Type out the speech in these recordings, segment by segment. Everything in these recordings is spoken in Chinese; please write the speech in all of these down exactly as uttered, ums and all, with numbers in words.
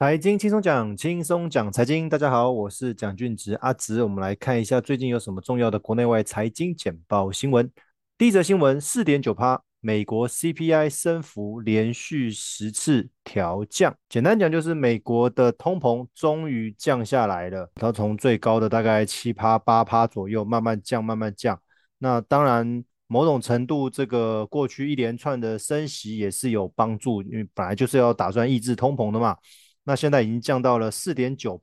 财经轻松讲，轻松讲财经。大家好，我是蒋俊植阿植。我们来看一下最近有什么重要的国内外财经简报新闻。第一则新闻 百分之四点九， 美国 C P I 升幅连续十次调降。简单讲就是美国的通膨终于降下来了，它从最高的大概 百分之七、百分之八 左右慢慢降慢慢降。那当然某种程度这个过去一连串的升息也是有帮助，因为本来就是要打算抑制通膨的嘛，那现在已经降到了 百分之四点九，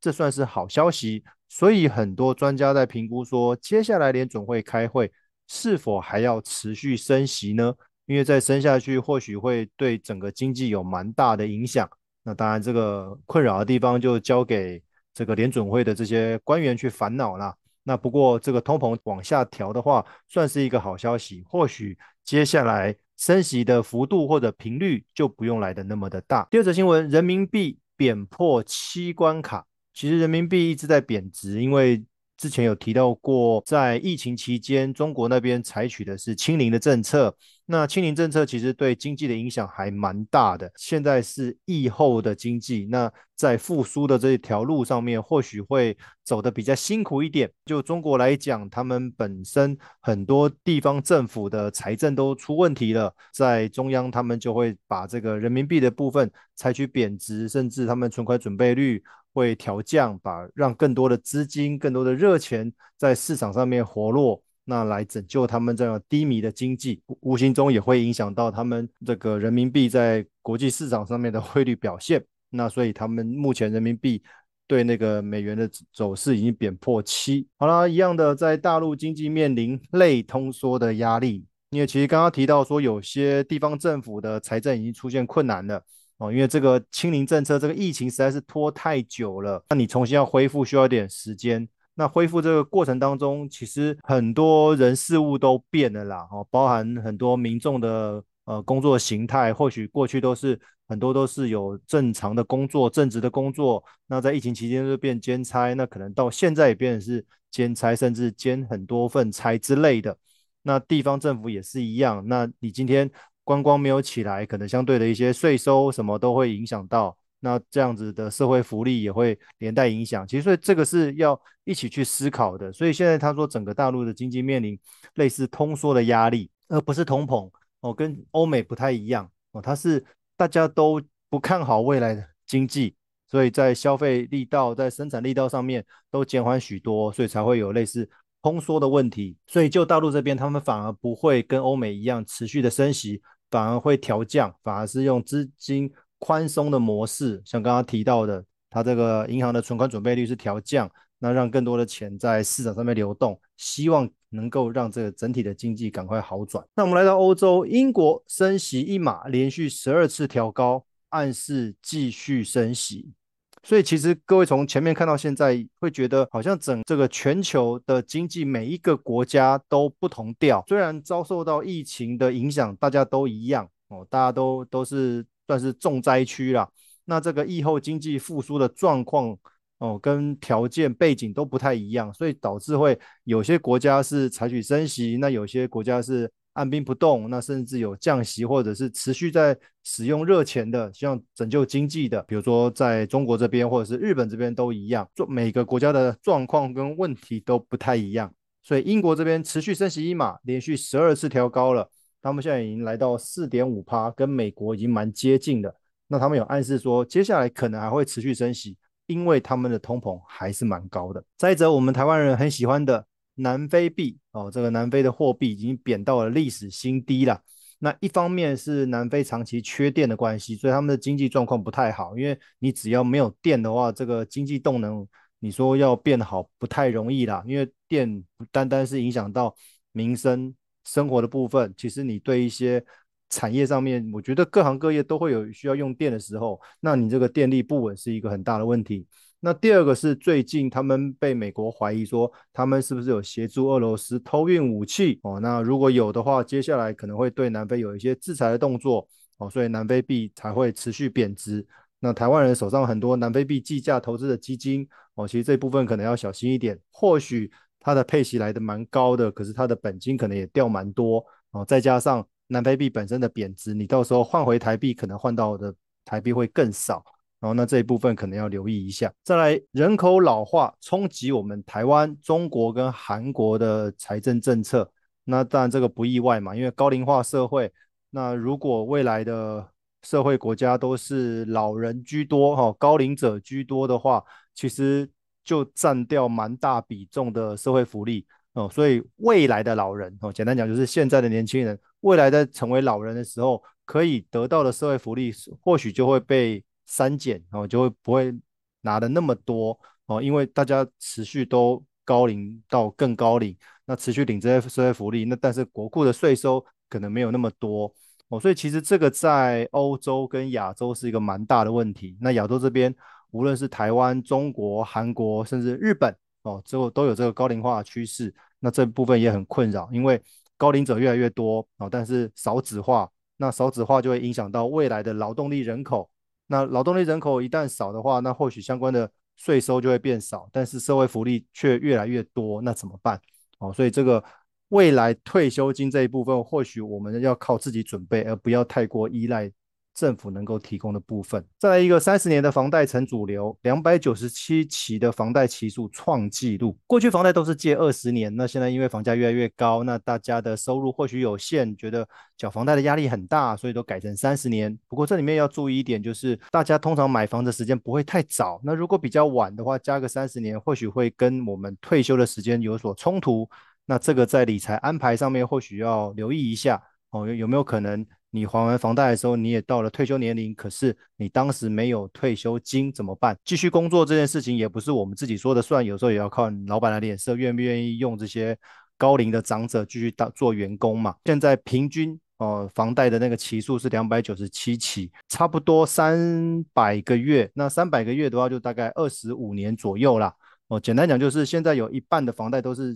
这算是好消息。所以很多专家在评估说，接下来联准会开会是否还要持续升息呢？因为再升下去或许会对整个经济有蛮大的影响。那当然这个困扰的地方就交给这个联准会的这些官员去烦恼啦。那不过这个通膨往下调的话算是一个好消息，或许接下来升息的幅度或者频率就不用来的那么的大。第二则新闻，人民币贬破七关卡。其实人民币一直在贬值，因为之前有提到过，在疫情期间中国那边采取的是清零的政策，那清零政策其实对经济的影响还蛮大的。现在是疫后的经济，那在复苏的这条路上面或许会走得比较辛苦一点。就中国来讲，他们本身很多地方政府的财政都出问题了，在中央他们就会把这个人民币的部分采取贬值，甚至他们存款准备率会调降，把让更多的资金更多的热钱在市场上面活络，那来拯救他们这样低迷的经济，无形中也会影响到他们这个人民币在国际市场上面的汇率表现。那所以他们目前人民币对那个美元的走势已经贬破七。好啦，一样的，在大陆经济面临类通缩的压力，因为其实刚刚提到说有些地方政府的财政已经出现困难了哦，因为这个清零政策，这个疫情实在是拖太久了，那你重新要恢复需要一点时间。那恢复这个过程当中，其实很多人事物都变了啦，哦，包含很多民众的呃工作形态，或许过去都是很多都是有正常的工作、正职的工作，那在疫情期间就变兼差，那可能到现在也变成是兼差，甚至兼很多份差之类的。那地方政府也是一样，那你今天观光没有起来，可能相对的一些税收什么都会影响到，那这样子的社会福利也会连带影响。其实所以这个是要一起去思考的。所以现在他说整个大陆的经济面临类似通缩的压力，而不是通膨哦，跟欧美不太一样哦，它是大家都不看好未来的经济，所以在消费力道、在生产力道上面都减缓许多，所以才会有类似通缩的问题。所以就大陆这边，他们反而不会跟欧美一样持续的升息，反而会调降，反而是用资金宽松的模式，像刚刚提到的，它这个银行的存款准备率是调降，那让更多的钱在市场上面流动，希望能够让这个整体的经济赶快好转。那我们来到欧洲，英国升息一码，连续十二次调高，暗示继续升息。所以其实各位从前面看到现在，会觉得好像整这个全球的经济每一个国家都不同调，虽然遭受到疫情的影响，大家都一样哦，大家都都是算是重灾区啦。那这个疫后经济复苏的状况哦，跟条件背景都不太一样，所以导致会有些国家是采取升息，那有些国家是按兵不动，那甚至有降息或者是持续在使用热钱的，像拯救经济的，比如说在中国这边或者是日本这边都一样，每个国家的状况跟问题都不太一样。所以英国这边持续升息一码，连续十二次调高了，他们现在已经来到 百分之四点五， 跟美国已经蛮接近的。那他们有暗示说接下来可能还会持续升息，因为他们的通膨还是蛮高的。再者，我们台湾人很喜欢的南非币哦，这个南非的货币已经贬到了历史新低了。那一方面是南非长期缺电的关系，所以他们的经济状况不太好，因为你只要没有电的话，这个经济动能你说要变好不太容易啦，因为电不单单是影响到民生生活的部分，其实你对一些产业上面，我觉得各行各业都会有需要用电的时候，那你这个电力不稳是一个很大的问题。那第二个是最近他们被美国怀疑说他们是不是有协助俄罗斯偷运武器哦，那如果有的话，接下来可能会对南非有一些制裁的动作哦，所以南非币才会持续贬值。那台湾人手上很多南非币计价投资的基金哦，其实这部分可能要小心一点，或许它的配息来的蛮高的，可是它的本金可能也掉蛮多哦，再加上南非币本身的贬值，你到时候换回台币可能换到的台币会更少然后那这一部分可能要留意一下。再来，人口老化冲击我们台湾、中国跟韩国的财政政策，那当然这个不意外嘛，因为高龄化社会，那如果未来的社会国家都是老人居多、哦、高龄者居多的话，其实就占掉蛮大比重的社会福利、哦、所以未来的老人、哦、简单讲就是现在的年轻人未来在成为老人的时候可以得到的社会福利或许就会被删减、哦、就会不会拿的那么多、哦、因为大家持续都高龄到更高龄，那持续领这些社会福利，那但是国库的税收可能没有那么多哦、所以其实这个在欧洲跟亚洲是一个蛮大的问题。那亚洲这边无论是台湾、中国、韩国甚至日本、哦、之后都有这个高龄化的趋势，那这部分也很困扰，因为高龄者越来越多、哦、但是少子化，那少子化就会影响到未来的劳动力人口，那劳动力人口一旦少的话，那或许相关的税收就会变少，但是社会福利却越来越多，那怎么办、哦、所以这个未来退休金这一部分或许我们要靠自己准备，而不要太过依赖政府能够提供的部分。再来一个三十年的房贷成主流，两百九十七期的房贷期数创纪录。过去房贷都是借二十年，那现在因为房价越来越高，那大家的收入或许有限，觉得缴房贷的压力很大，所以都改成三十年。不过这里面要注意一点，就是大家通常买房的时间不会太早，那如果比较晚的话，加个三十年或许会跟我们退休的时间有所冲突，那这个在理财安排上面或许要留意一下、哦、有没有可能你还完房贷的时候你也到了退休年龄，可是你当时没有退休金怎么办？继续工作这件事情也不是我们自己说的算，有时候也要靠老板的脸色，愿不愿意用这些高龄的长者继续做员工嘛。现在平均、呃、房贷的那个期数是两百九十七期，差不多三百个月，那三百个月的话就大概二十五年左右啦、哦、简单讲就是现在有一半的房贷都是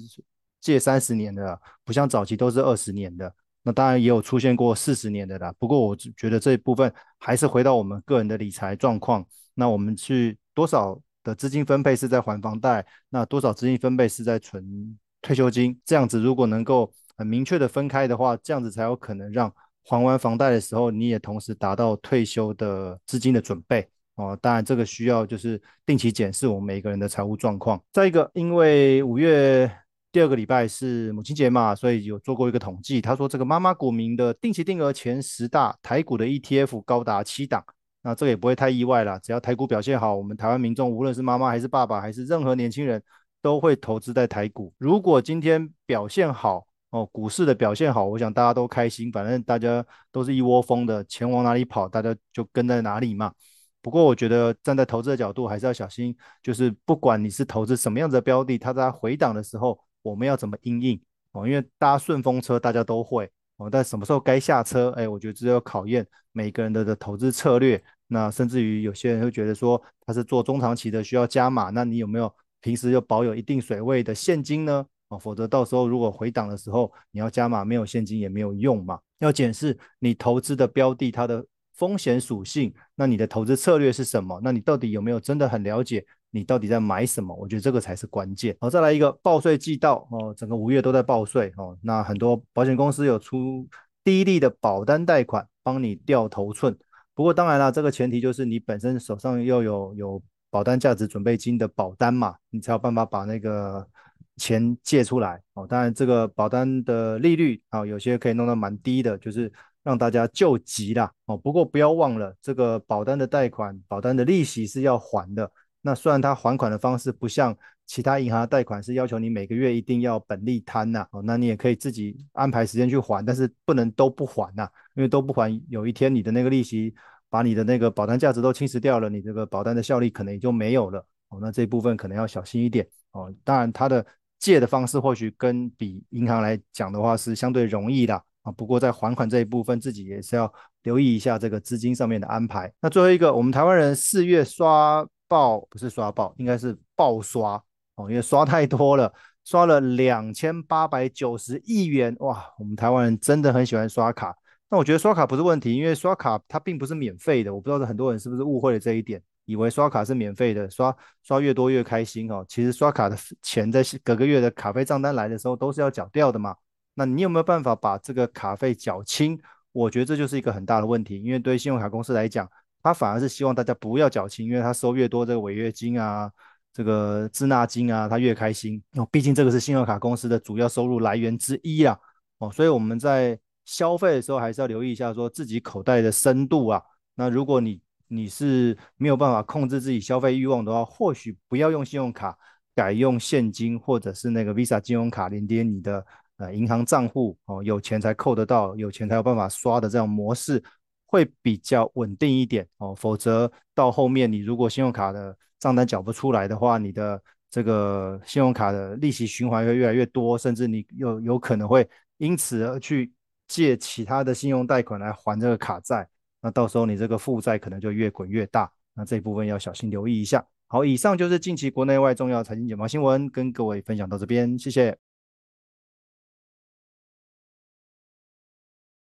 借三十年的，不像早期都是二十年的，那当然也有出现过四十年的啦。不过我觉得这一部分还是回到我们个人的理财状况，那我们去多少的资金分配是在还房贷，那多少资金分配是在存退休金，这样子如果能够很明确的分开的话，这样子才有可能让还完房贷的时候你也同时达到退休的资金的准备哦、当然这个需要就是定期检视我们每个人的财务状况。再一个，因为五月第二个礼拜是母亲节嘛，所以有做过一个统计，他说这个妈妈股民的定期定额前十大台股的 E T F 高达七档，那这个也不会太意外啦，只要台股表现好，我们台湾民众无论是妈妈还是爸爸还是任何年轻人都会投资在台股。如果今天表现好、哦、股市的表现好，我想大家都开心，反正大家都是一窝蜂的，钱往哪里跑大家就跟在哪里嘛。不过我觉得站在投资的角度还是要小心，就是不管你是投资什么样子的标的，它在回档的时候我们要怎么因应、哦、因为搭顺风车大家都会、哦、但什么时候该下车，哎，我觉得这要考验每个人 的, 的投资策略。那甚至于有些人会觉得说他是做中长期的需要加码，那你有没有平时就保有一定水位的现金呢、哦、否则到时候如果回档的时候你要加码没有现金也没有用嘛。要检视你投资的标的它的风险属性，那你的投资策略是什么，那你到底有没有真的很了解你到底在买什么，我觉得这个才是关键。好，再来一个报税季到、哦、整个五月都在报税、哦、那很多保险公司有出低利的保单贷款帮你掉头寸，不过当然啦，这个前提就是你本身手上要有有保单价值准备金的保单嘛，你才有办法把那个钱借出来、哦、当然这个保单的利率、哦、有些可以弄到蛮低的，就是让大家救急啦、哦、不过不要忘了这个保单的贷款保单的利息是要还的，那虽然它还款的方式不像其他银行贷款是要求你每个月一定要本利摊、啊哦、那你也可以自己安排时间去还，但是不能都不还、啊、因为都不还有一天你的那个利息把你的那个保单价值都侵蚀掉了，你这个保单的效力可能也就没有了、哦、那这部分可能要小心一点、哦、当然它的借的方式或许跟比银行来讲的话是相对容易啦、啊、不过在还款这一部分自己也是要留意一下这个资金上面的安排。那最后一个，我们台湾人四月刷爆不是刷爆应该是爆刷、哦、因为刷太多了，刷了两千八百九十亿元，哇，我们台湾人真的很喜欢刷卡。那我觉得刷卡不是问题，因为刷卡它并不是免费的，我不知道很多人是不是误会了这一点，以为刷卡是免费的，刷刷越多越开心、哦、其实刷卡的钱在隔个月的卡费账单来的时候都是要缴掉的嘛，那你有没有办法把这个卡费缴清，我觉得这就是一个很大的问题。因为对信用卡公司来讲，他反而是希望大家不要缴清，因为他收越多这个违约金啊，这个滞纳金啊，他越开心。哦，毕竟这个是信用卡公司的主要收入来源之一啊。哦，所以我们在消费的时候还是要留意一下说自己口袋的深度啊。那如果你你是没有办法控制自己消费欲望的话，或许不要用信用卡，改用现金或者是那个 Visa 金融卡连接你的呃银行账户哦，有钱才扣得到，有钱才有办法刷的这样模式会比较稳定一点哦。否则到后面你如果信用卡的账单缴不出来的话，你的这个信用卡的利息循环会越来越多，甚至你有有可能会因此而去借其他的信用贷款来还这个卡债，那到时候你这个负债可能就越滚越大，那这一部分要小心留意一下。好，以上就是近期国内外重要财经简报新闻，跟各位分享到这边，谢谢。